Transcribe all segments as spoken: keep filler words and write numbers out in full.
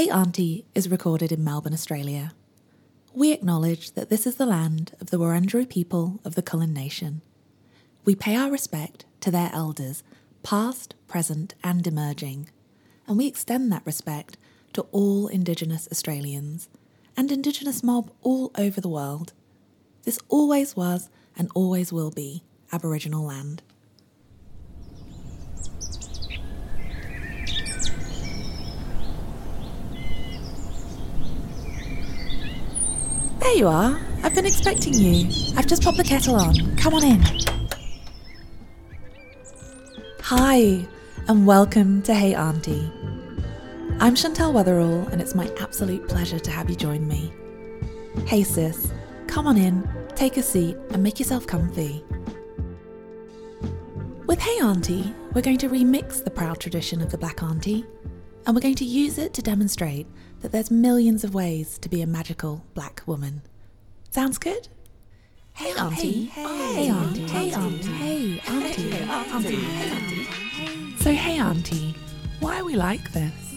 Hey Auntie is recorded in Melbourne, Australia. We acknowledge that this is the land of the Wurundjeri people of the Kulin Nation. We pay our respect to their elders, past, present and emerging, and we extend that respect to all Indigenous Australians and Indigenous mob all over the world. This always was and always will be Aboriginal land. There you are. I've been expecting you. I've just popped the kettle on. Come on in. Hi, and welcome to Hey Auntie. I'm Chantelle Weatherall, and it's my absolute pleasure to have you join me. Hey sis, come on in, take a seat, and make yourself comfy. With Hey Auntie, we're going to remix the proud tradition of the Black Auntie, and we're going to use it to demonstrate that there's millions of ways to be a magical Black woman. Sounds good? Hey Auntie, hey Auntie, hey Auntie, hey Auntie, hey Auntie. So hey Auntie, why are we like this?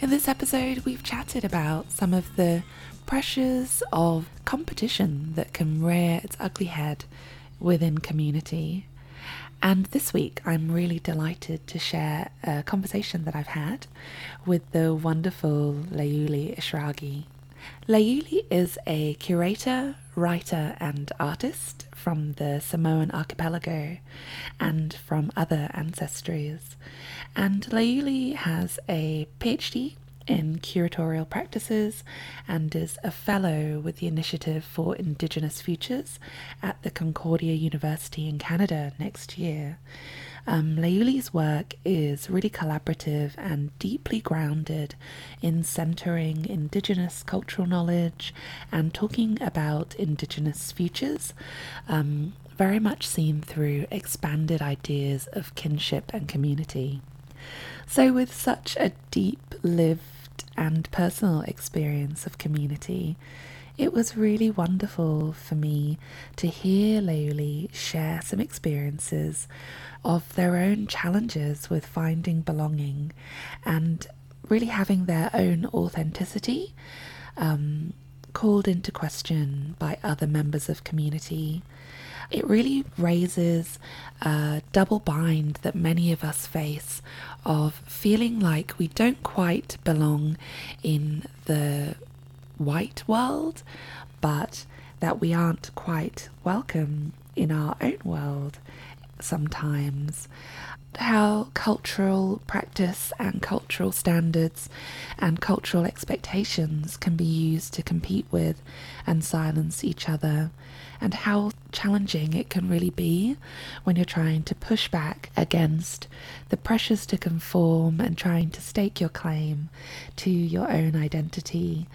In this episode we've chatted about some of the pressures of competition that can rear its ugly head within community. And this week I'm really delighted to share a conversation that I've had with the wonderful Léuli Eshrāghi. Léuli is a curator, writer and artist from the Samoan archipelago and from other ancestries. And Léuli has a PhD in curatorial practices and is a fellow with the Initiative for Indigenous Futures at the Concordia University in Canada next year. Um, Léuli's work is really collaborative and deeply grounded in centering Indigenous cultural knowledge and talking about Indigenous futures, um, very much seen through expanded ideas of kinship and community. So with such a deep lived and personal experience of community, it was really wonderful for me to hear Léuli share some experiences of their own challenges with finding belonging and really having their own authenticity um, called into question by other members of community. It really raises a double bind that many of us face of feeling like we don't quite belong in the white world, but that we aren't quite welcome in our own world sometimes. How cultural practice and cultural standards and cultural expectations can be used to compete with and silence each other, and how challenging it can really be when you're trying to push back against the pressures to conform and trying to stake your claim to your own identity.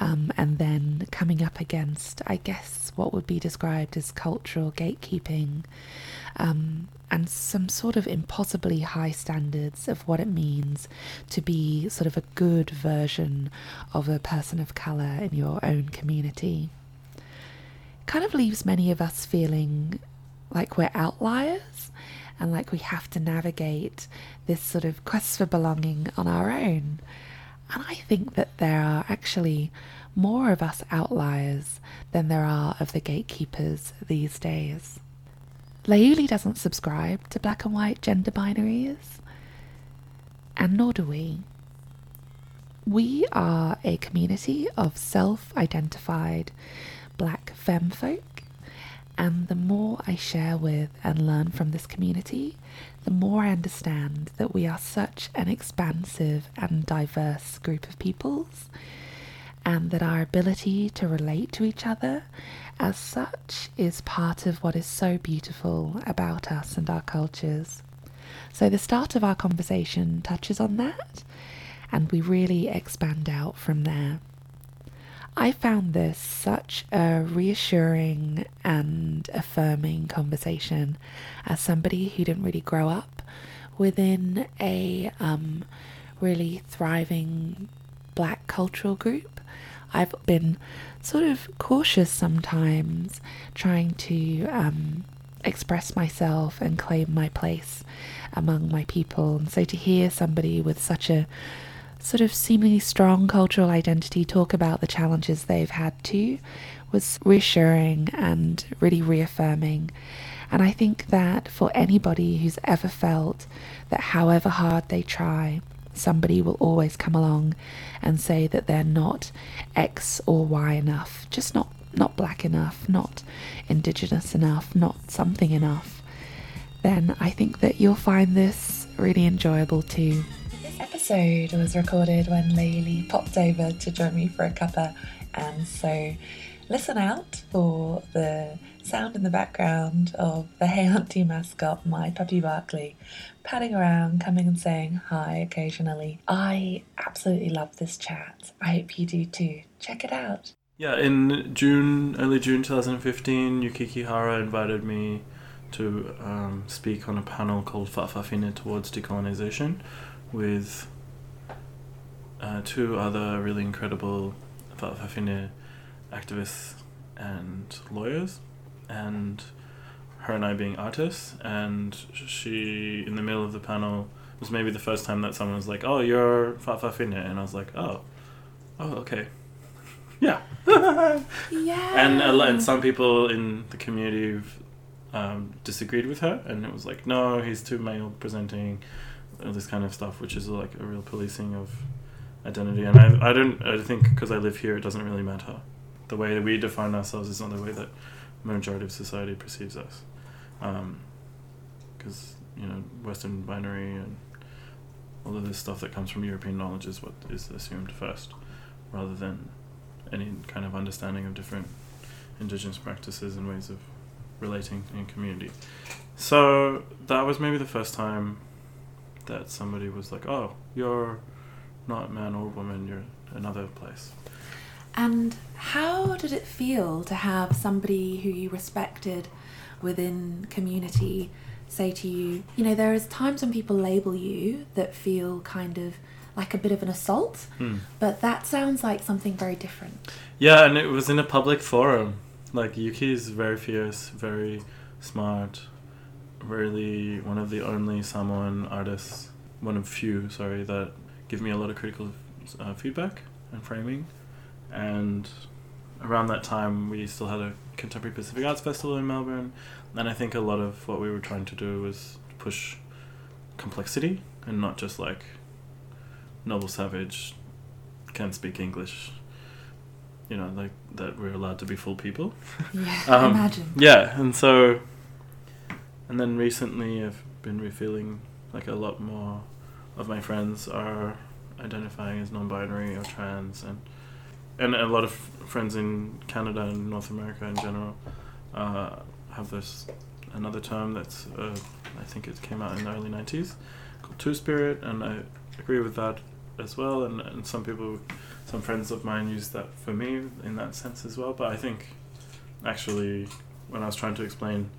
Um, and then coming up against, I guess, what would be described as cultural gatekeeping, um, and some sort of impossibly high standards of what it means to be sort of a good version of a person of colour in your own community. It kind of leaves many of us feeling like we're outliers and like we have to navigate this sort of quest for belonging on our own. And I think that there are actually more of us outliers than there are of the gatekeepers these days. Léuli doesn't subscribe to black and white gender binaries, and nor do we. We are a community of self-identified black femme folk, and the more I share with and learn from this community, the more I understand that we are such an expansive and diverse group of peoples, and that our ability to relate to each other as such is part of what is so beautiful about us and our cultures. So the start of our conversation touches on that, and we really expand out from there. I found this such a reassuring and affirming conversation as somebody who didn't really grow up within a um, really thriving black cultural group. I've been sort of cautious sometimes trying to um, express myself and claim my place among my people. And so to hear somebody with such a sort of seemingly strong cultural identity talk about the challenges they've had too was reassuring and really reaffirming. And I think that for anybody who's ever felt that however hard they try, somebody will always come along and say that they're not X or Y enough, just not not black enough, not indigenous enough, not something enough, then I think that you'll find this really enjoyable too. This episode was recorded when Léuli popped over to join me for a cuppa, and so listen out for the sound in the background of the Hey Auntie mascot, my puppy Barkley, padding around, coming and saying hi occasionally. I absolutely love this chat. I hope you do too. Check it out. Yeah, in June, early June twenty fifteen, Yuki Kihara invited me to um, speak on a panel called Fa'afafine Towards Decolonization with uh, two other really incredible Fa'afafine activists and lawyers, and her and I being artists. And she, in the middle of the panel, was maybe the first time that someone was like, oh, you're Fa'afafine. And I was like, oh, oh, okay. Yeah. yeah. And, uh, and some people in the community um, disagreed with her, and it was like, no, he's too male presenting, all this kind of stuff, which is like a real policing of identity. And I, I don't, I think because I live here, it doesn't really matter. The way that we define ourselves is not the way that the majority of society perceives us. Because, um, you know, Western binary and all of this stuff that comes from European knowledge is what is assumed first, rather than any kind of understanding of different indigenous practices and ways of relating in community. So that was maybe the first time that somebody was like, oh, you're not man or woman, you're another place. And how did it feel to have somebody who you respected within community say to you, you know, there is times when people label you that feel kind of like a bit of an assault, mm. but that sounds like something very different. Yeah, and it was in a public forum. Like, Yuki is very fierce, very smart, really one of the only Samoan artists, one of few, sorry, that give me a lot of critical uh, feedback and framing. And around that time, we still had a Contemporary Pacific Arts Festival in Melbourne, and I think a lot of what we were trying to do was push complexity and not just like noble savage can speak English, you know, like that we're allowed to be full people. Yeah, um, imagine. Yeah, and so, and then recently I've been feeling like a lot more of my friends are identifying as non-binary or trans, and and a lot of friends in Canada and North America in general uh, have this another term that's uh, I think it came out in the early nineties called Two Spirit, and I agree with that as well, and, and some people, some friends of mine use that for me in that sense as well. But I think actually when I was trying to explain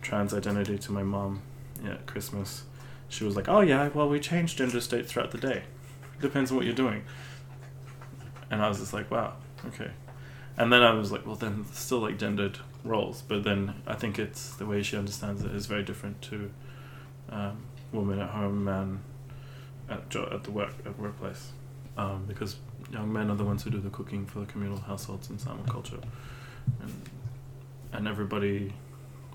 trans identity to my mom at Christmas, she was like, oh yeah, well, we change gender states throughout the day, depends on what you're doing. And I was just like, wow, okay. And then I was like, well, then still like gendered roles, but then I think it's the way she understands it is very different to um, woman at home, man at jo- at the work at workplace, um, because young men are the ones who do the cooking for the communal households in Samoan culture, and and everybody,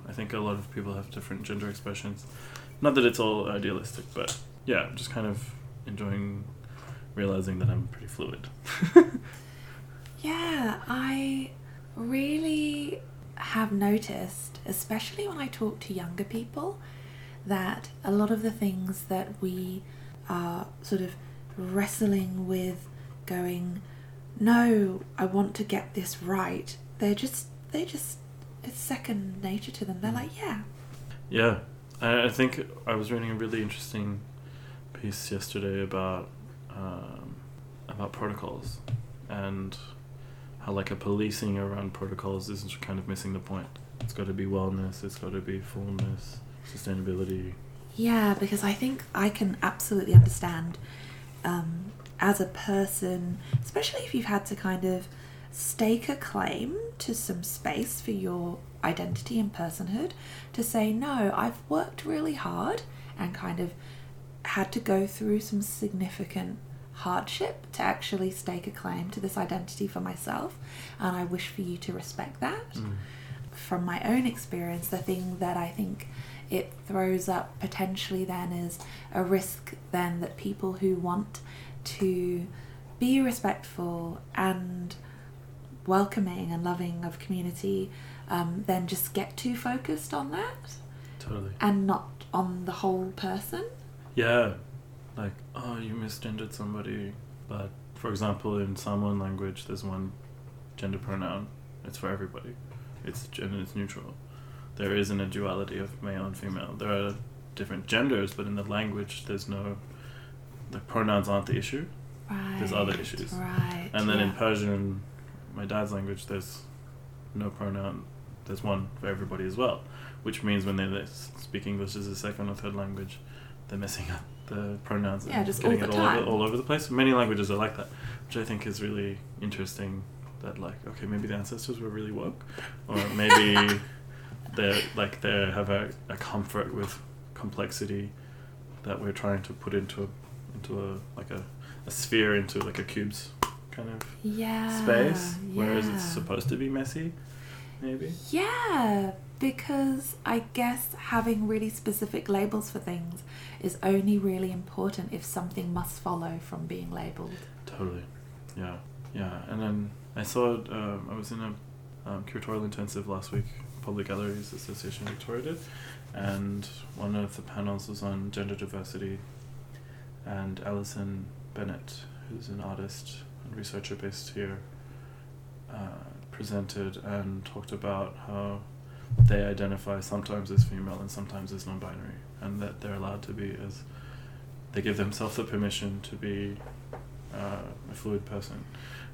I think a lot of people have different gender expressions. Not that it's all idealistic, but yeah, I'm just kind of enjoying realizing that I'm pretty fluid. Yeah, I really have noticed, especially when I talk to younger people, that a lot of the things that we are sort of wrestling with, going, no, I want to get this right, they're just they just it's second nature to them. They're like, yeah yeah I, I think I was reading a really interesting piece yesterday about um, about protocols and how like a policing around protocols is kind of missing the point. It's got to be wellness, it's got to be fullness, sustainability. Yeah, because I think I can absolutely understand um, as a person, especially if you've had to kind of stake a claim to some space for your identity and personhood, to say, no, I've worked really hard and kind of had to go through some significant hardship to actually stake a claim to this identity for myself, and I wish for you to respect that. Mm. From my own experience, the thing that I think it throws up potentially then is a risk then that people who want to be respectful and welcoming and loving of community um, then just get too focused on that. Totally. And not on the whole person. Yeah. Like, oh, you misgendered somebody. But, for example, in Samoan language, there's one gender pronoun. It's for everybody. It's gender, it's neutral. There isn't a duality of male and female. There are different genders, but in the language, there's no... The pronouns aren't the issue. Right. There's other issues. Right. And then yeah. in Persian, my dad's language, there's no pronoun. There's one for everybody as well, which means when they speak English as a second or third language, they're missing up the pronouns. Yeah, and just getting all the it all time. Over, all over the place. Many languages are like that, which I think is really interesting. That like, okay, maybe the ancestors were really woke, or maybe they like they have a, a comfort with complexity that we're trying to put into a, into a like a, a sphere into like a cube's kind of yeah, space, whereas yeah. it's supposed to be messy, maybe. Yeah. Because I guess having really specific labels for things is only really important if something must follow from being labelled. Totally. Yeah. Yeah. And then I saw, um, I was in a um, curatorial intensive last week, Public Galleries Association Victoria did, and one of the panels was on gender diversity, and Alison Bennett, who's an artist and researcher based here, uh, presented and talked about how they identify sometimes as female and sometimes as non-binary, and that they're allowed to be as, they give themselves the permission to be uh, a fluid person.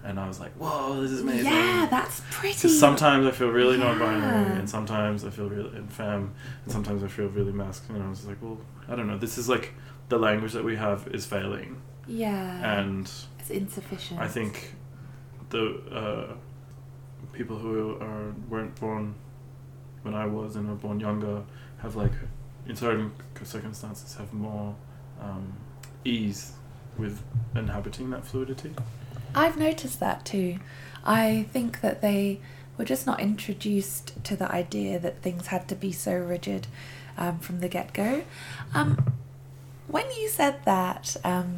And I was like, whoa, this is amazing. Yeah, that's pretty. Because sometimes I feel really yeah. non-binary, and sometimes I feel really and femme, and sometimes I feel really masculine. And I was like, well, I don't know. This is like the language that we have is failing. Yeah. And it's insufficient. I think the uh, people who are weren't born when I was and were born younger, have like, in certain circumstances, have more um, ease with inhabiting that fluidity. I've noticed that too. I think that they were just not introduced to the idea that things had to be so rigid um, from the get-go. Um, when you said that, um,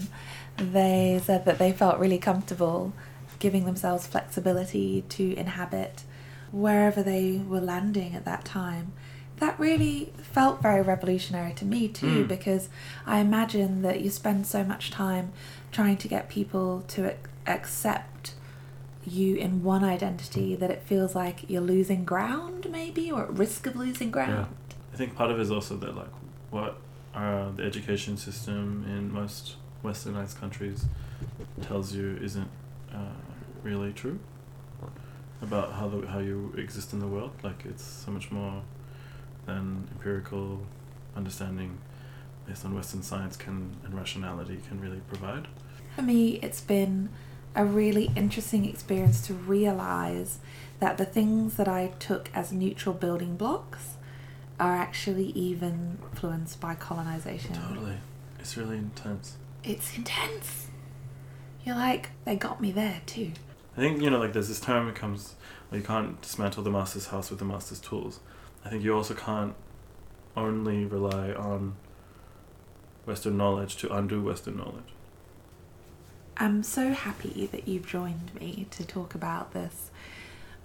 they said that they felt really comfortable giving themselves flexibility to inhabit wherever they were landing at that time. That really felt very revolutionary to me too, mm. because I imagine that you spend so much time trying to get people to ac- accept you in one identity that it feels like you're losing ground maybe, or at risk of losing ground. Yeah. I think part of it is also that like what uh, the education system in most westernized countries tells you isn't uh, really true. About how the, how you exist in the world, like it's so much more than empirical understanding based on Western science can and rationality can really provide. For me, it's been a really interesting experience to realise that the things that I took as neutral building blocks are actually even influenced by colonisation. Totally. It's really intense. It's intense. You're like, they got me there too. I think, you know, like there's this term that comes, well, you can't dismantle the master's house with the master's tools. I think you also can't only rely on Western knowledge to undo Western knowledge. I'm so happy that you've joined me to talk about this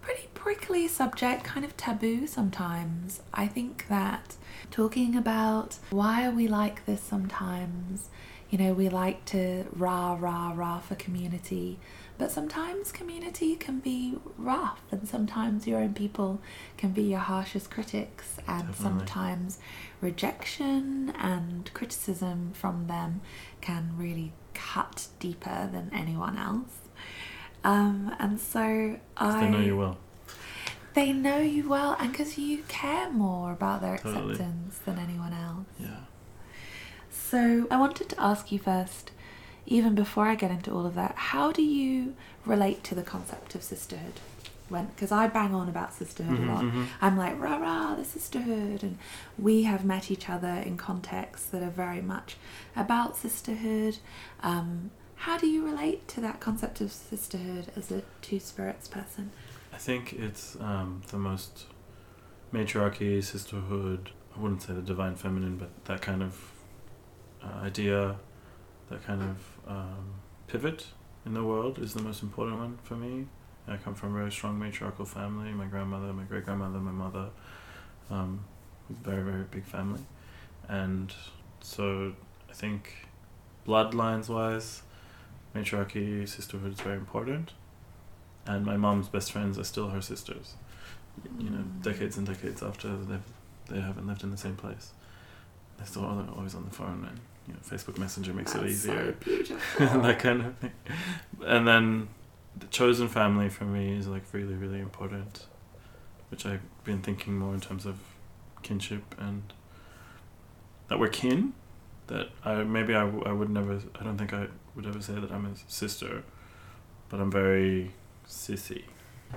pretty prickly subject, kind of taboo sometimes. I think that talking about why are we like this sometimes, you know, we like to rah, rah, rah for community. But sometimes community can be rough, and sometimes your own people can be your harshest critics, and Definitely. sometimes rejection and criticism from them can really cut deeper than anyone else. Um, and so I... They know you well. They know you well, and because you care more about their Totally. acceptance than anyone else. Yeah. So I wanted to ask you first, even before I get into all of that, how do you relate to the concept of sisterhood? Because I bang on about sisterhood mm-hmm, a lot. Mm-hmm. I'm like, rah, rah, the sisterhood. And we have met each other in contexts that are very much about sisterhood. Um, How do you relate to that concept of sisterhood as a Two Spirits person? I think it's um, the most matriarchy, sisterhood, I wouldn't say the divine feminine, but that kind of uh, idea, that kind of um, pivot in the world is the most important one for me. I come from a very strong matriarchal family, my grandmother, my great-grandmother, my mother, um, very, very big family. And so I think bloodlines-wise, matriarchy, sisterhood is very important, and my mom's best friends are still her sisters, you know, decades and decades after they've, they haven't lived in the same place. They're still always on the phone, and you know, Facebook Messenger makes That's it easier, so beautiful. That kind of thing. And then the chosen family for me is like really, really important, which I've been thinking more in terms of kinship and that we're kin. That I maybe I, I would never I don't think I would ever say that I'm a sister, but I'm very sissy.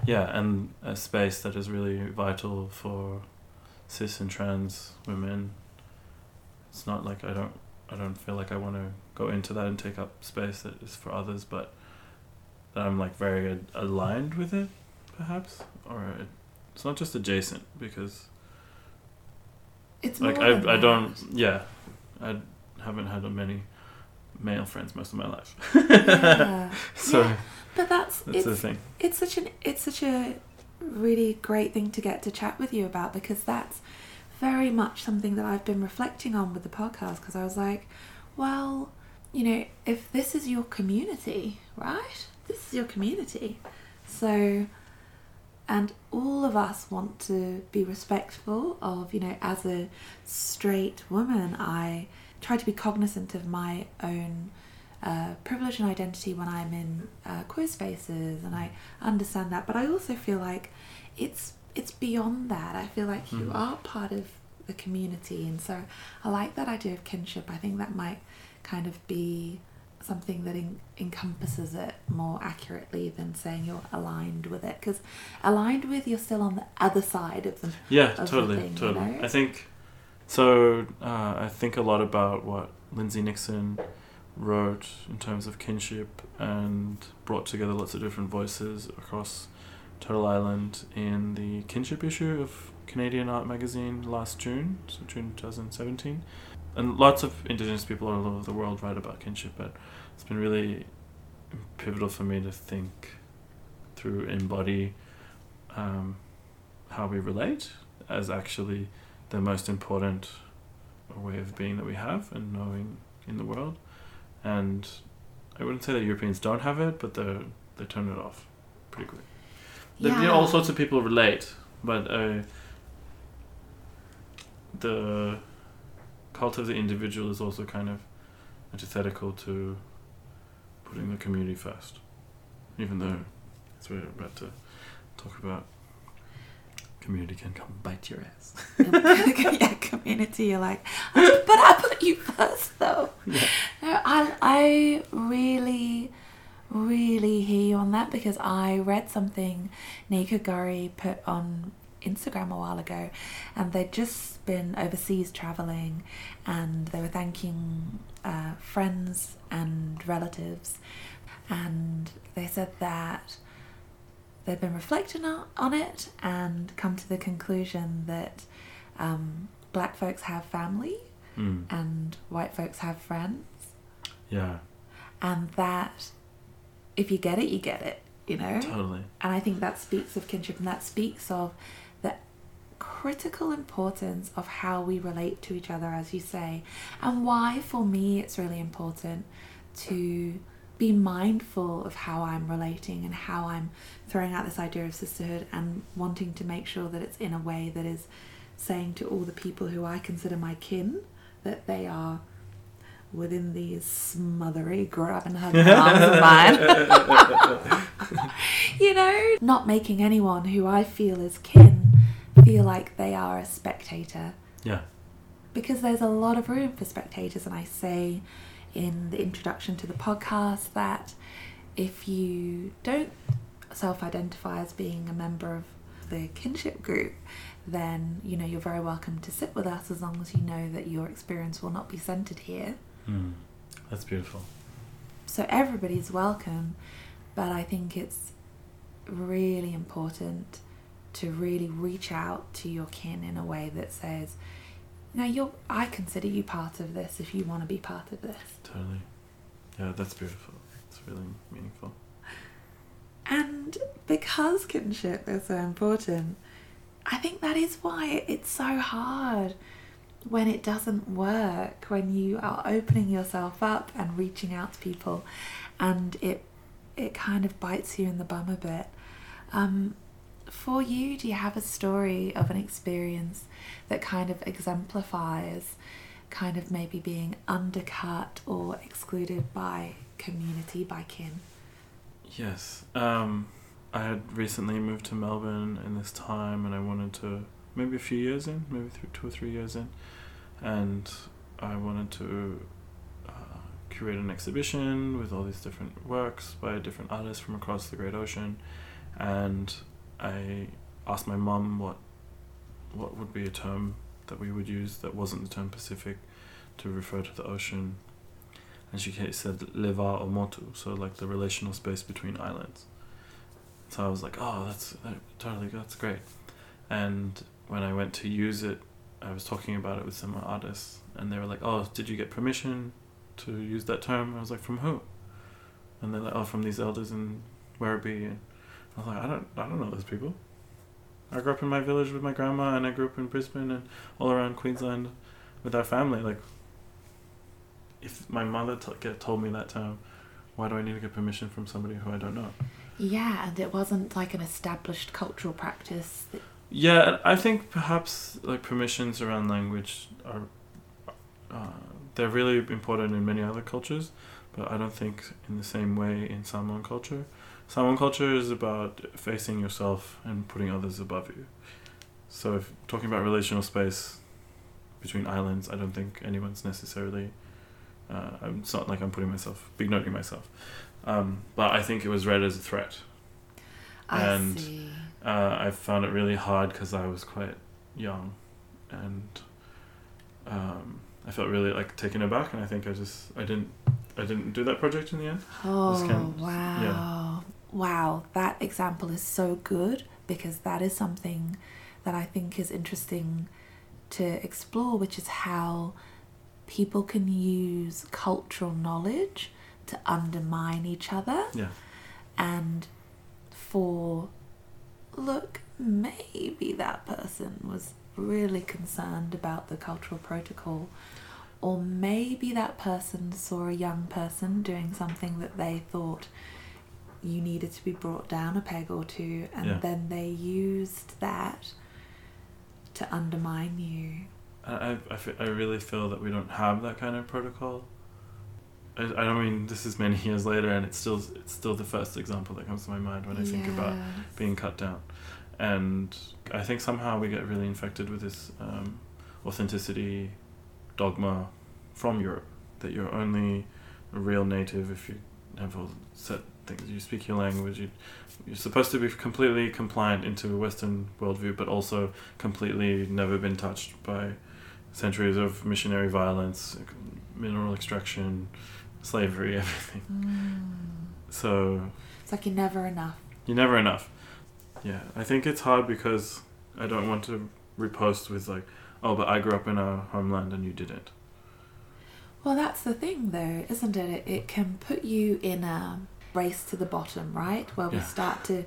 Yeah, and a space that is really vital for cis and trans women. It's not like I don't I don't feel like I want to go into that and take up space that is for others, but that I'm like very ad- aligned with it, perhaps, or it, it's not just adjacent, because it's like I I don't yeah I. haven't had many male friends most of my life. yeah. So yeah. But that's, that's it's, the thing. It's such an it's such a really great thing to get to chat with you about, because that's very much something that I've been reflecting on with the podcast, because I was like, well, you know, if this is your community, right? This is your community. So, and all of us want to be respectful of, you know, as a straight woman, I try to be cognizant of my own uh, privilege and identity when I'm in uh, queer spaces, and I understand that. But I also feel like it's it's beyond that. I feel like mm-hmm. you are part of the community, and so I like that idea of kinship. I think that might kind of be something that en- encompasses it more accurately than saying you're aligned with it, because aligned with, you're still on the other side of the yeah, of totally, the thing, totally. You know? I think. So uh, I think a lot about what Lindsay Nixon wrote in terms of kinship, and brought together lots of different voices across Turtle Island in the kinship issue of Canadian Art Magazine last June, so June twenty seventeen. And lots of Indigenous people all over the world write about kinship, but it's been really pivotal for me to think through, embody um, how we relate as actually the most important way of being that we have and knowing in the world. And I wouldn't say that Europeans don't have it, but they they turn it off pretty quick. Yeah. You know, all sorts of people relate, but uh, the cult of the individual is also kind of antithetical to putting the community first, even though that's what we're about to talk about. Community can come bite your ass. Yeah, community, you're like, oh, but I put you first, though. Yeah. No, I, I really, really hear you on that, because I read something Nika Gurry put on Instagram a while ago, and they'd just been overseas travelling, and they were thanking uh, friends and relatives, and they said that they've been reflecting on it and come to the conclusion that um, black folks have family mm. and white folks have friends. Yeah. And that if you get it, you get it, you know? Totally. And I think that speaks of kinship, and that speaks of the critical importance of how we relate to each other, as you say, and why for me it's really important to be mindful of how I'm relating and how I'm throwing out this idea of sisterhood, and wanting to make sure that it's in a way that is saying to all the people who I consider my kin that they are within these smothery grab and hug arms of mine. You know, not making anyone who I feel is kin feel like they are a spectator. Yeah. Because there's a lot of room for spectators, and I say in the introduction to the podcast that if you don't self-identify as being a member of the kinship group, then, you know, you're very welcome to sit with us, as long as you know that your experience will not be centered here. Mm. That's beautiful. so everybody's welcome, but I think it's really important to really reach out to your kin in a way that says, now you're, I consider you part of this if you want to be part of this. Totally. Yeah, that's beautiful. It's really meaningful. And because kinship is so important, I think that is why it's so hard when it doesn't work, when you are opening yourself up and reaching out to people and it it kind of bites you in the bum a bit. Um, for you, do you have a story of an experience that kind of exemplifies kind of maybe being undercut or excluded by community, by kin? Yes. Um, I had recently moved to Melbourne in this time and I wanted to, maybe a few years in, maybe th- two or three years in, and I wanted to uh, curate an exhibition with all these different works by different artists from across the Great Ocean, and I asked my mum what what would be a term that we would use that wasn't the term Pacific to refer to the ocean, and she said Leva O Motu, so like the relational space between islands. So I was like, oh, that's uh, totally that's great. And when I went to use it, I was talking about it with some artists and they were like, oh, did you get permission to use that term? I was like, from who? And they're like, oh, from these elders in Werribee. And I was like, I don't, I don't know those people. I grew up in my village with my grandma and I grew up in Brisbane and all around Queensland with our family. Like, if my mother t- get, told me that term, why do I need to get permission from somebody who I don't know? Yeah, and it wasn't like an established cultural practice that- Yeah, I think perhaps like permissions around language are, uh, they're really important in many other cultures, but I don't think in the same way in Samoan culture. Samoan culture is about facing yourself and putting others above you. So if talking about relational space between islands, I don't think anyone's necessarily, uh, it's not like I'm putting myself, big noting myself. Um, but I think it was read as a threat. I and, see. Uh, I found it really hard because I was quite young and um, I felt really like taken aback, and I think I just I didn't I didn't do that project in the end. Oh kind of, wow. Yeah. Wow, that example is so good because that is something that I think is interesting to explore, which is how people can use cultural knowledge to undermine each other. Yeah. And for look, maybe that person was really concerned about the cultural protocol, or maybe that person saw a young person doing something that they thought you needed to be brought down a peg or two, and yeah. then they used that to undermine you. I, I, I really feel that we don't have that kind of protocol. I, I mean, this is many years later, and it's still it's still the first example that comes to my mind when I yes. think about being cut down. And I think somehow we get really infected with this um, authenticity dogma from Europe, that you're only a real native if you have all set things, you speak your language, you, you're supposed to be completely compliant into a Western worldview, but also completely never been touched by centuries of missionary violence, mineral extraction, slavery, everything. Mm. So it's like you're never enough. You're never enough. Yeah, I think it's hard because I don't want to riposte with like, oh, but I grew up in our homeland and you didn't. Well, that's the thing though, isn't it? It, it can put you in a race to the bottom, right? Where yeah. we start to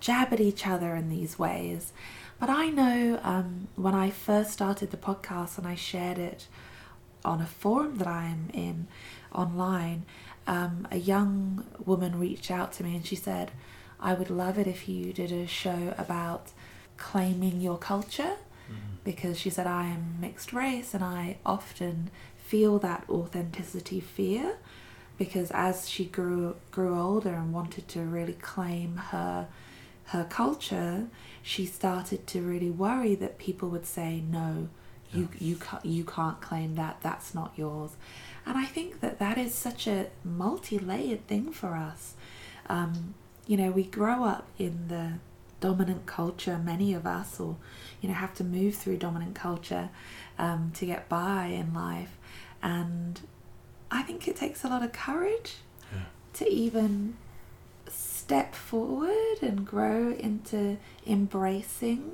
jab at each other in these ways. But I know um, when I first started the podcast and I shared it on a forum that I'm in online, um, a young woman reached out to me and she said, I would love it if you did a show about claiming your culture, mm-hmm. because she said, I am mixed race and I often feel that authenticity fear, because as she grew grew older and wanted to really claim her her culture, she started to really worry that people would say, no, yeah. you you can't, you can't claim that, that's not yours. And I think that that is such a multi-layered thing for us. Um, You know, we grow up in the dominant culture, many of us, or, you know, have to move through dominant culture um, to get by in life. And I think it takes a lot of courage yeah. to even step forward and grow into embracing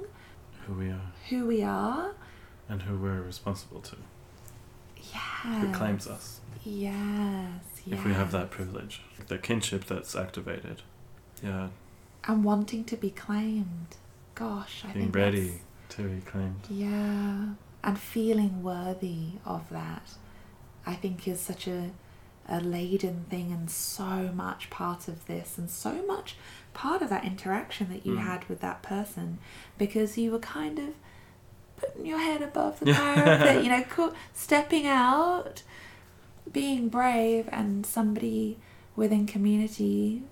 who we are, who we are, and who we're responsible to. Yeah, who claims us. Yes, yes. If we have that privilege, the kinship that's activated. Yeah. And wanting to be claimed. Gosh, I Being think Being ready that's... to be claimed. Yeah. And feeling worthy of that, I think, is such a, a laden thing, and so much part of this, and so much part of that interaction that you mm. had with that person, because you were kind of putting your head above the parapet, you know, co- stepping out, being brave, and somebody within community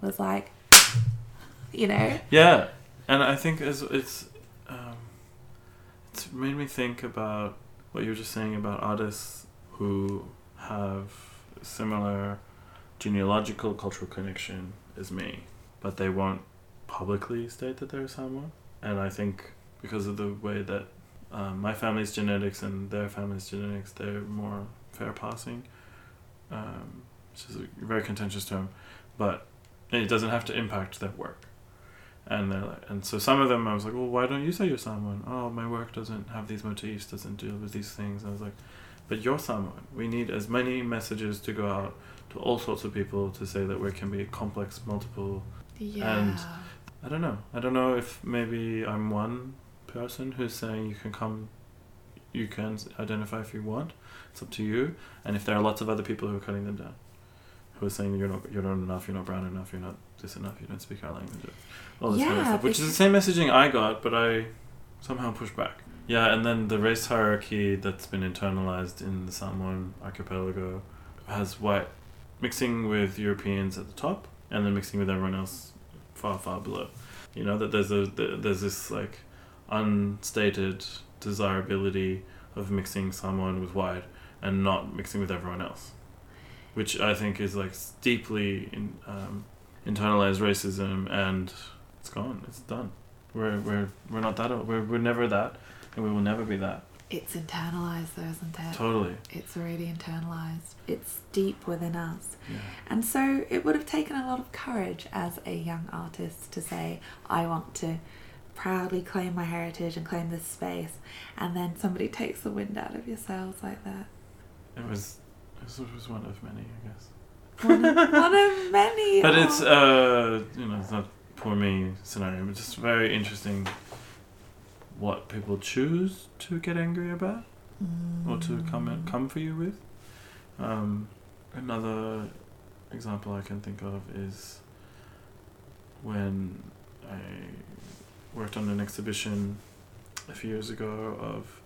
was like, you know. Yeah, and I think it's it's, um, it's made me think about what you were just saying about artists who have similar genealogical cultural connection as me, but they won't publicly state that they're Samoan. And I think because of the way that um, my family's genetics and their family's genetics, they're more fair passing, um, which is a very contentious term, but it doesn't have to impact their work. And they're like, and so some of them I was like, well, why don't you say you're Samoan? Oh, my work doesn't have these motifs, doesn't deal with these things. And I was like, but you're Samoan. We need as many messages to go out to all sorts of people to say that we can be complex, multiple. Yeah. And I don't know. I don't know if maybe I'm one person who's saying you can come, you can identify if you want. It's up to you. And if there are lots of other people who are cutting them down, who are saying you're not, you're not enough, you're not brown enough, you're not this enough, you don't speak our language, all this yeah, kind of stuff. Which is the same messaging I got, but I somehow pushed back. Yeah, and then the race hierarchy that's been internalized in the Samoan archipelago has white mixing with Europeans at the top, and then mixing with everyone else far, far below. You know, that there's a there's this like unstated desirability of mixing Samoan with white and not mixing with everyone else, which I think is like deeply in, um, internalized racism, and it's gone. It's done. We're we're we're not that. We're we're never that. And we will never be that. It's internalized though, isn't it? Totally. It's already internalized. It's deep within us. Yeah. And so it would have taken a lot of courage as a young artist to say, I want to proudly claim my heritage and claim this space. And then somebody takes the wind out of your sails like that. It was it was one of many, I guess. One of, one of many. But oh. it's, uh, you know, it's not poor me scenario, but just very interesting what people choose to get angry about mm. or to come and come for you with. Um, another example I can think of is when I worked on an exhibition a few years ago of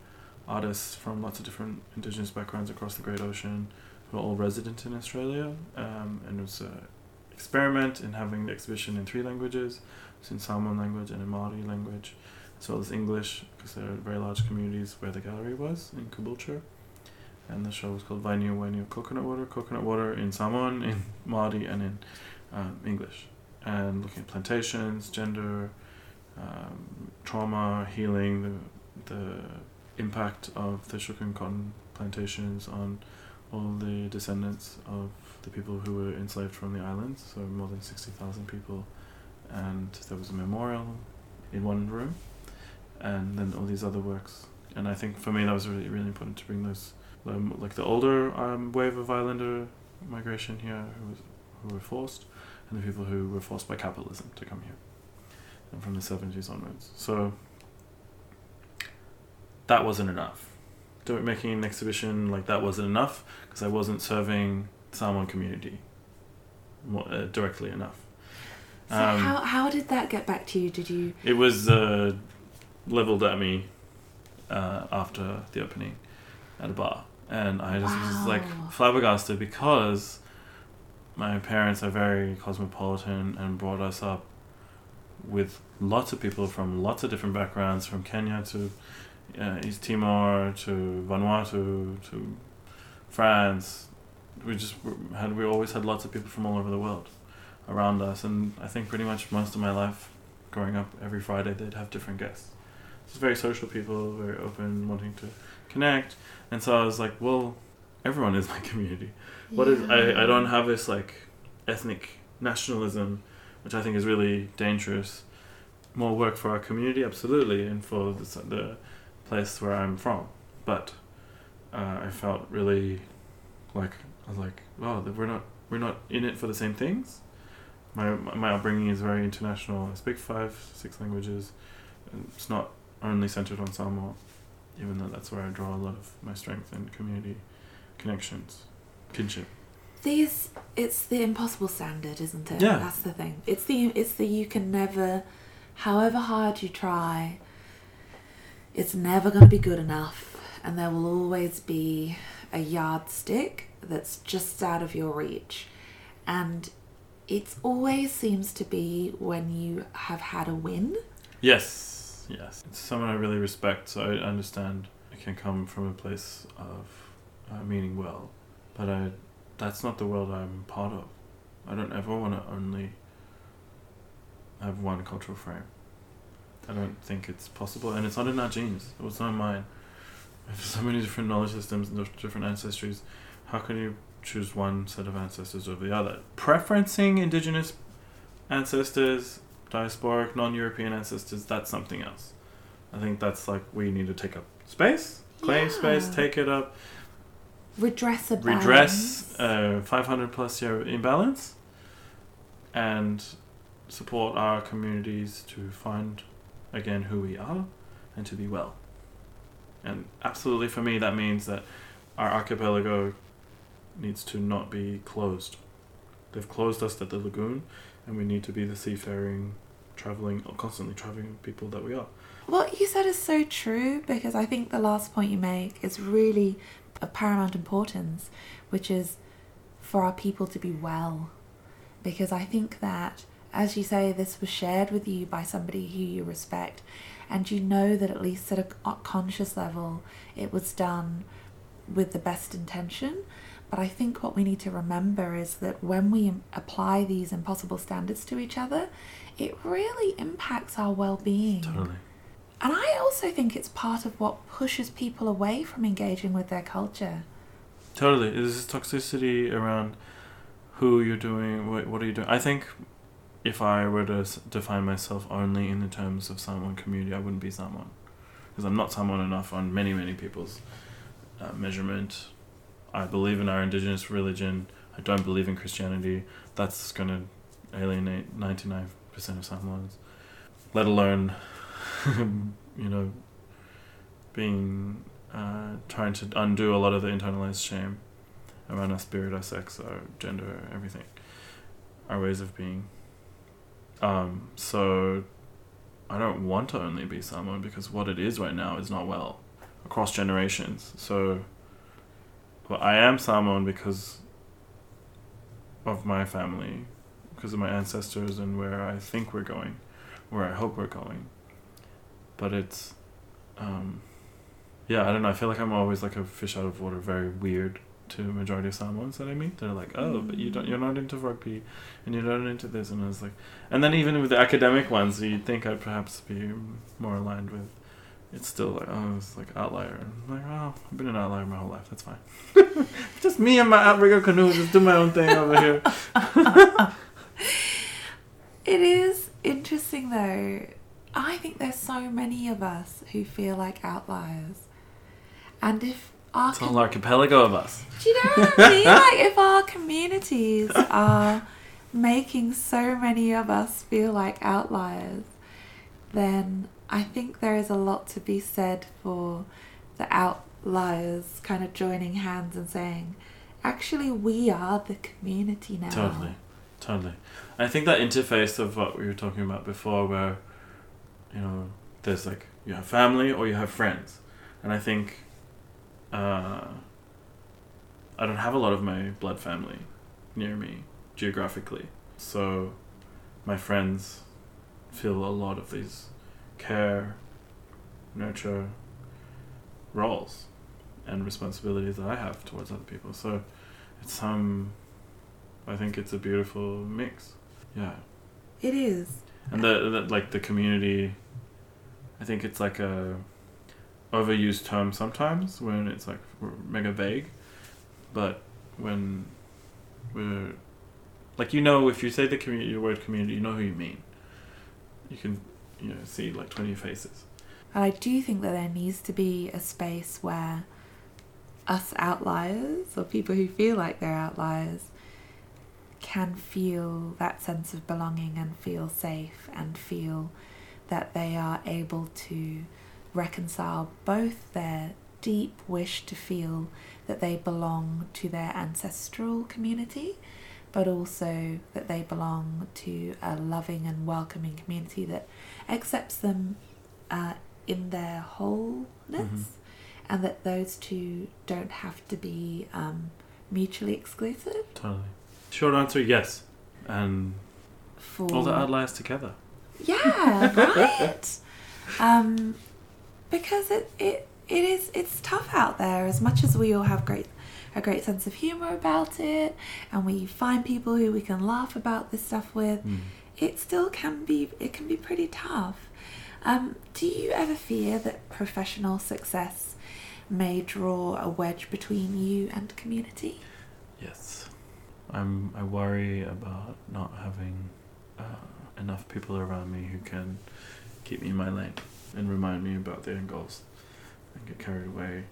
artists from lots of different Indigenous backgrounds across the Great Ocean who are all resident in Australia, um, and it was an experiment in having the exhibition in three languages. It was in Samoan language and in Māori language, as well as English, because there are very large communities where the gallery was, in Caboolture. And the show was called Waini Waini, Coconut Water, Coconut Water in Samoan, in Māori, and in um, English. And looking at plantations, gender, um, trauma, healing, the, the impact of the sugar and cotton plantations on all the descendants of the people who were enslaved from the islands, so more than sixty thousand people. And there was a memorial in one room, and then all these other works. And I think for me that was really, really important to bring those, um, like the older um, wave of islander migration here who, was, who were forced, and the people who were forced by capitalism to come here, and from the seventies onwards. So that wasn't enough. Doing, making an exhibition like that wasn't enough, because I wasn't serving the Samoan community more, uh, directly enough. So um, how, how did that get back to you? Did you... It was... Uh, leveled at me uh, after the opening at a bar, and I just wow. was like flabbergasted, because my parents are very cosmopolitan and brought us up with lots of people from lots of different backgrounds, from Kenya to uh, East Timor to Vanuatu to France. We just had we always had lots of people from all over the world around us, and I think pretty much most of my life growing up, every Friday they'd have different guests. Just very social people, very open, wanting to connect. And so I was like, well, everyone is my community. What yeah. is I, I don't have this like ethnic nationalism, which I think is really dangerous. More work for our community, absolutely, and for the, the place where I'm from. But uh, I felt really like I was like, oh, we're not we're not in it for the same things. My my upbringing is very international. I speak five, six languages. And it's not only centered on Samoa, even though that's where I draw a lot of my strength and community connections, kinship. These it's the impossible standard, isn't it? Yeah. That's the thing. It's the it's the you can never, however hard you try, it's never going to be good enough, and there will always be a yardstick that's just out of your reach. And it always seems to be when you have had a win. Yes, yes. It's someone I really respect, so I understand it can come from a place of uh, meaning well. But I, that's not the world I'm part of. I don't ever want to only have one cultural frame. I don't think it's possible, and it's not in our genes. It was not mine. We have so many different knowledge systems and different ancestries. How can you choose one set of ancestors over the other? Preferencing indigenous ancestors, diasporic, non-European ancestors, that's something else. I think that's like we need to take up space, claim yeah. space, take it up. Redress a balance. Redress a five hundred plus year imbalance and support our communities to find again who we are and to be well. And absolutely for me that means that our archipelago needs to not be closed. They've closed us at the lagoon, and we need to be the seafaring, travelling, or constantly travelling people that we are. What you said is so true, because I think the last point you make is really of paramount importance, which is for our people to be well. Because I think that, as you say, this was shared with you by somebody who you respect, and you know that at least at a conscious level it was done with the best intention. But I think what we need to remember is that when we apply these impossible standards to each other, it really impacts our well-being. Totally. And I also think it's part of what pushes people away from engaging with their culture. Totally. There's this toxicity around who you're doing, what, what are you doing. I think if I were to define myself only in the terms of Samoan community, I wouldn't be Samoan. Because I'm not Samoan enough on many, many people's uh, measurement. I believe in our indigenous religion. I don't believe in Christianity. That's going to alienate ninety-nine percent of Samoans, let alone, you know, being, uh, trying to undo a lot of the internalized shame around our spirit, our sex, our gender, everything, our ways of being. Um, so I don't want to only be Samoan, because what it is right now is not well across generations. So... But I am Samoan because of my family, because of my ancestors and where I think we're going, where I hope we're going. But it's, um, yeah, I don't know. I feel like I'm always like a fish out of water, very weird to the majority of Samoans that I meet. They're like, oh, but you don't, you're not into rugby and you're not into this. And I was like, and then even with the academic ones, you'd think I'd perhaps be more aligned with. It's still like, oh, it's like outlier. I'm like, oh, I've been an outlier my whole life. That's fine. Just me and my outrigger canoe. Just do my own thing over here. It is interesting, though. I think there's so many of us who feel like outliers. And if our... It's com- all archipelago of us. Do you know what I mean? Like, if our communities are making so many of us feel like outliers, then... I think there is a lot to be said for the outliers kind of joining hands and saying, actually, we are the community now. Totally, totally. I think that interface of what we were talking about before where, you know, there's like, you have family or you have friends. And I think uh, I don't have a lot of my blood family near me geographically. So my friends feel a lot of these... care, nurture roles and responsibilities that I have towards other people. So it's um I think it's a beautiful mix. Yeah. It is. And the, the like the community, I think it's like a overused term sometimes when it's like mega vague, but when we're Like, you know, if you say the community, the word community, you know who you mean. You can, you know, see like twenty faces. And I do think that there needs to be a space where us outliers, or people who feel like they're outliers, can feel that sense of belonging and feel safe and feel that they are able to reconcile both their deep wish to feel that they belong to their ancestral community, but also that they belong to a loving and welcoming community that accepts them uh, in their wholeness, mm-hmm. and that those two don't have to be um, mutually exclusive. Totally. Short answer, yes. And For... all the outliers together. Yeah, right? Um, because it, it it is it's tough out there. As much as we all have great a great sense of humour about it, and we find people who we can laugh about this stuff with, mm. it still can be it can be pretty tough. Um, do you ever fear that professional success may draw a wedge between you and community? Yes. I'm, I worry about not having uh, enough people around me who can keep me in my lane and remind me about their own goals and get carried away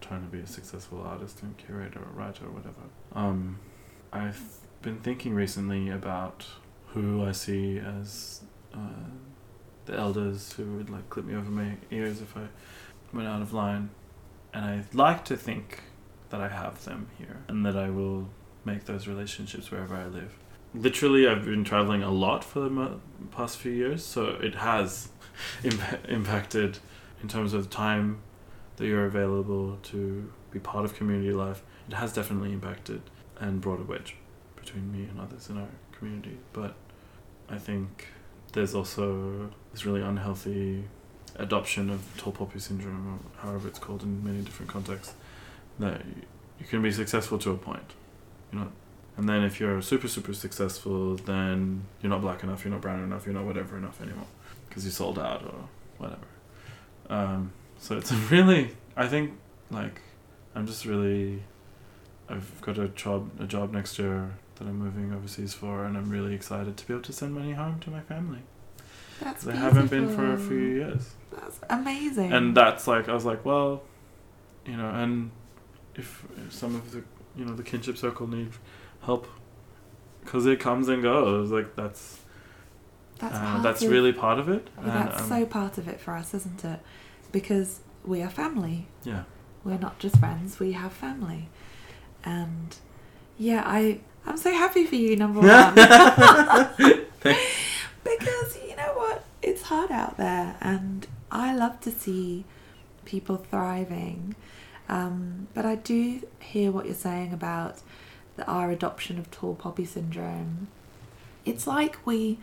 trying to be a successful artist and curator or writer or whatever. Um, I've been thinking recently about who I see as uh, the elders who would like clip me over my ears if I went out of line. And I like to think that I have them here and that I will make those relationships wherever I live. Literally, I've been traveling a lot for the mo- past few years, so it has Im- impacted in terms of time that you're available to be part of community life. It has definitely impacted and brought a wedge between me and others in our community. But I think there's also this really unhealthy adoption of tall poppy syndrome, or however it's called in many different contexts, that you can be successful to a point. You know, and then if you're super, super successful, then you're not black enough, you're not brown enough, you're not whatever enough anymore because you sold out or whatever. Um, so it's a really, I think, like, I'm just really, I've got a job, a job next year that I'm moving overseas for, and I'm really excited to be able to send money home to my family. That's beautiful. They haven't been for a few years. That's amazing. And that's like, I was like, well, you know, and if, if some of the you know, the kinship circle need help because it comes and goes. Like, that's that's, uh, that's of, really part of it. And that's um, so part of it for us, isn't it? Because we are family. Yeah. We're not just friends. We have family. And, yeah, I, I'm so happy for you, number one. Because, you know what? It's hard out there. And I love to see people thriving. Um, but I do hear what you're saying about the, our adoption of tall poppy syndrome. It's like we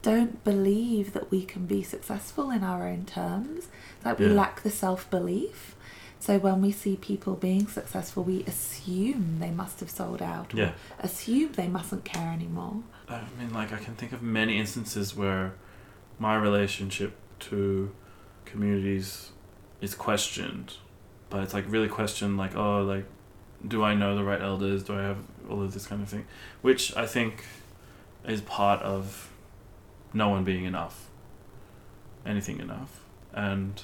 don't believe that we can be successful in our own terms. Like yeah. we lack the self-belief. So when we see people being successful, we assume they must have sold out. Or yeah. assume they mustn't care anymore. I mean, like I can think of many instances where my relationship to communities is questioned. But it's like really questioned, like, oh, like, do I know the right elders? Do I have all of this kind of thing? Which I think is part of no one being enough, anything enough. And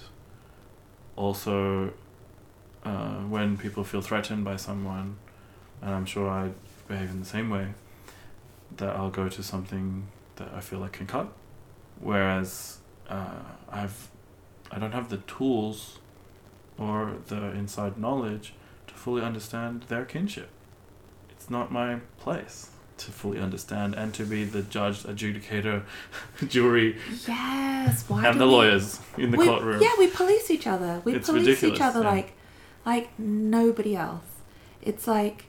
also uh, when people feel threatened by someone, and I'm sure I behave in the same way, that I'll go to something that I feel like can cut. Whereas uh, I've, I don't have the tools or the inside knowledge to fully understand their kinship. It's not my place to fully understand and to be the judge, adjudicator, jury, yes, why and the we, lawyers in the we, courtroom. Yeah, we police each other. We it's police ridiculous, each other yeah. like like nobody else. It's like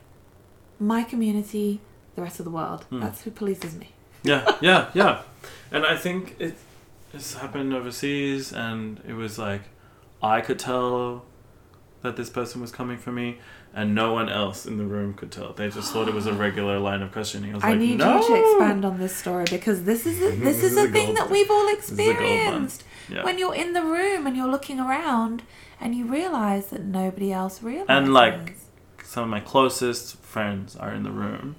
my community, the rest of the world. Mm. That's who polices me. Yeah, yeah, yeah. And I think it, it's happened overseas, and it was like, I could tell that this person was coming for me, and no one else in the room could tell. They just thought it was a regular line of questioning. I was I like, need no! you to expand on this story, because this is a, this, this is a, a thing gold. that we've all experienced. Yeah. When you're in the room and you're looking around and you realise that nobody else realises. And like some of my closest friends are in the room,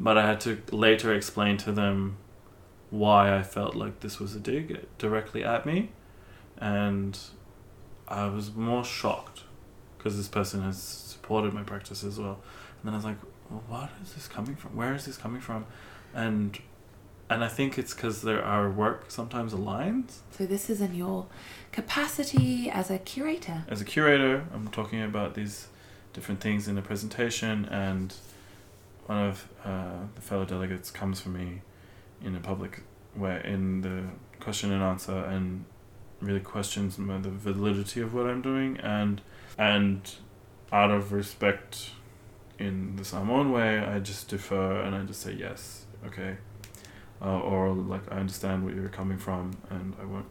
But I had to later explain to them why I felt like this was a dig directly at me. And I was more shocked because this person has supported my practice as well. And then I was like, well, what is this coming from? Where is this coming from? And and I think it's because there our work sometimes aligns. So this is in your capacity as a curator. As a curator, I'm talking about these different things in the presentation, and one of uh, the fellow delegates comes for me in a public way in the question and answer and really questions the validity of what I'm doing, and and out of respect in the Samoan way, I just defer and I just say yes, okay, uh, or like I understand where you're coming from, and I won't.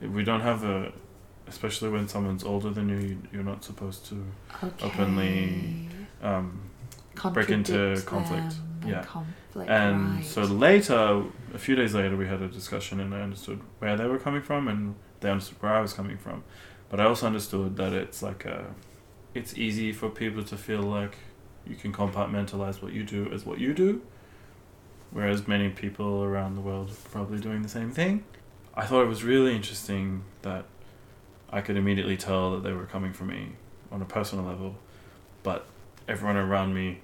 We don't have a, especially when someone's older than you, you're not supposed to okay. openly um, break into conflict. Yeah, conflict, and right. So later, a few days later, we had a discussion, and I understood where they were coming from, and they understood where I was coming from. But I also understood that it's like a, it's easy for people to feel like you can compartmentalize what you do as what you do, whereas many people around the world are probably doing the same thing. I thought it was really interesting that I could immediately tell that they were coming from me on a personal level, but everyone around me,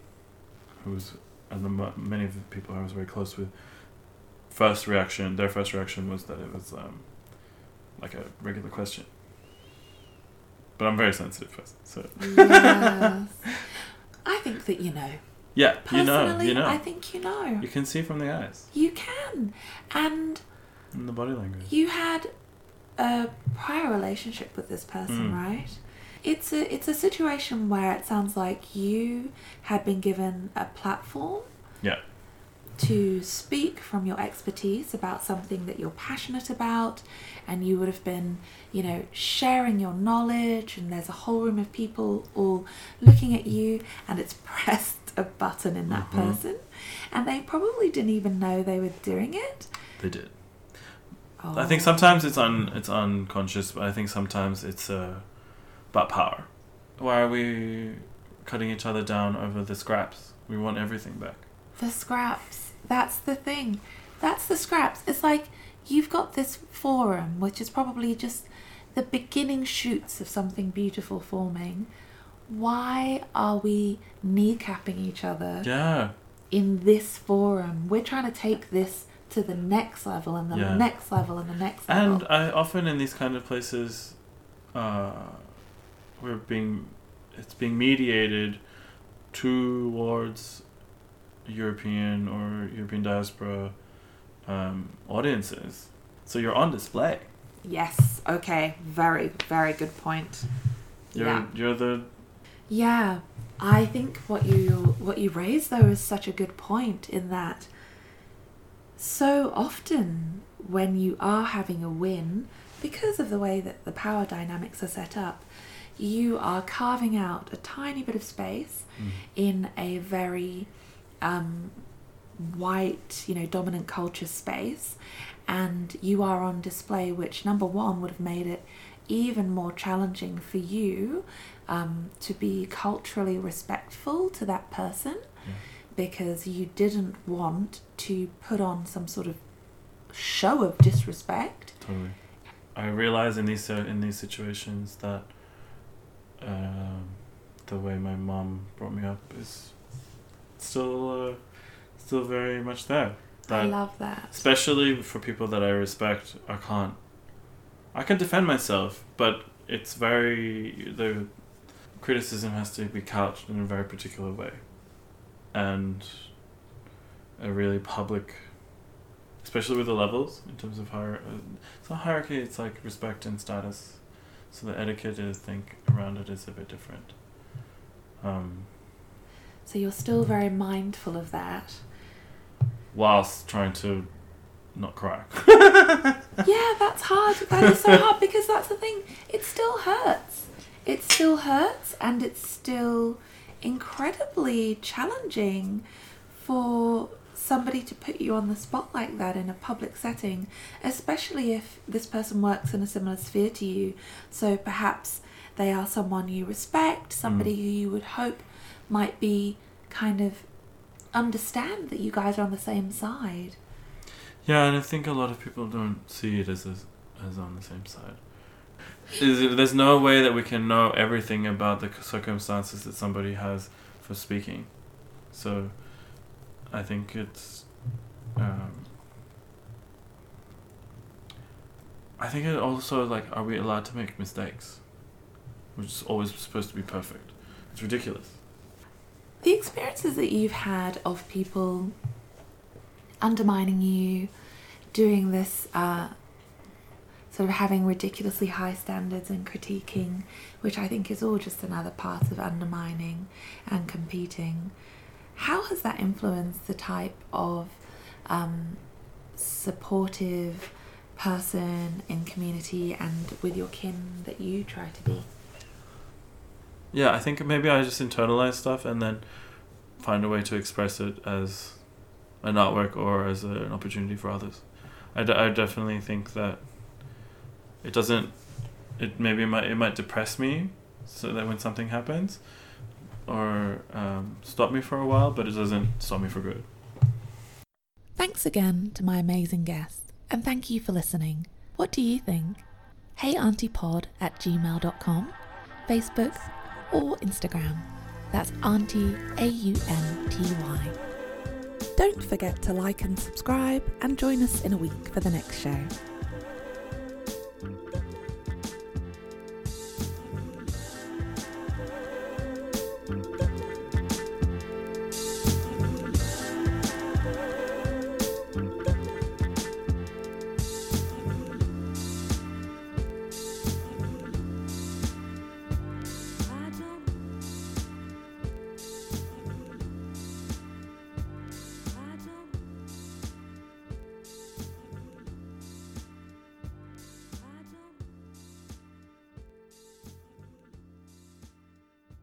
who was, and the, many of the people I was very close with, first reaction, their first reaction was that it was um, like a regular question. But I'm a very sensitive person, so. Yes. I think that you know. Yeah, personally, you know, you know. I think you know. You can see from the eyes. You can. And in the body language. You had a prior relationship with this person, mm. right? It's a it's a situation where it sounds like you had been given a platform. Yeah. To speak from your expertise about something that you're passionate about, and you would have been, you know, sharing your knowledge, and there's a whole room of people all looking at you, and it's pressed a button in that mm-hmm. person, and they probably didn't even know they were doing it. They did. Oh. I think sometimes it's un it's unconscious, but I think sometimes it's uh, about power. Why are we cutting each other down over the scraps? We want everything back. The scraps. That's the thing. That's the scraps. It's like you've got this forum, which is probably just the beginning shoots of something beautiful forming. Why are we kneecapping each other yeah. in this forum? We're trying to take this to the next level and the yeah. next level and the next level. And I often in these kind of places, uh, we're being, it's being mediated towards European or European diaspora um, audiences. So you're on display. Yes. Okay. Very, very good point. You're, yeah. You're the... Yeah. I think what you what you raised, though, is such a good point in that so often when you are having a win, because of the way that the power dynamics are set up, you are carving out a tiny bit of space mm. in a very... Um, white, you know, dominant culture space, and you are on display, which number one would have made it even more challenging for you um, to be culturally respectful to that person yeah. because you didn't want to put on some sort of show of disrespect. Totally. I realize in these in these situations that uh, the way my mum brought me up is still uh, still very much there. That, I love that. Especially for people that I respect, I can't... I can defend myself, but it's very... The criticism has to be couched in a very particular way. And a really public... Especially with the levels, in terms of hierarchy. It's not hierarchy, it's like respect and status. So the etiquette, I think, around it is a bit different. Um... So you're still very mindful of that. Whilst trying to not cry. Yeah, that's hard. That is so hard because that's the thing. It still hurts. It still hurts and it's still incredibly challenging for somebody to put you on the spot like that in a public setting, especially if this person works in a similar sphere to you. So perhaps they are someone you respect, somebody mm. who you would hope might be kind of understand that you guys are on the same side. Yeah, and I think a lot of people don't see it as a, as on the same side. Is, there's no way that we can know everything about the circumstances that somebody has for speaking. So I think it's... Um, I think it also, like, are we allowed to make mistakes? Which is always supposed to be perfect. It's ridiculous. The experiences that you've had of people undermining you, doing this... Uh, sort of having ridiculously high standards and critiquing, which I think is all just another part of undermining and competing. How has that influenced the type of um, supportive person in community and with your kin that you try to be? Yeah, I think maybe I just internalize stuff and then find a way to express it as an artwork or as a, an opportunity for others. I, d- I definitely think that It doesn't, it maybe it might, it might depress me so that when something happens or um, stop me for a while, but it doesn't stop me for good. Thanks again to my amazing guest, and thank you for listening. What do you think? heyauntiepod at gmail dot com, Facebook or Instagram. That's auntie, A U N T Y. Don't forget to like and subscribe and join us in a week for the next show.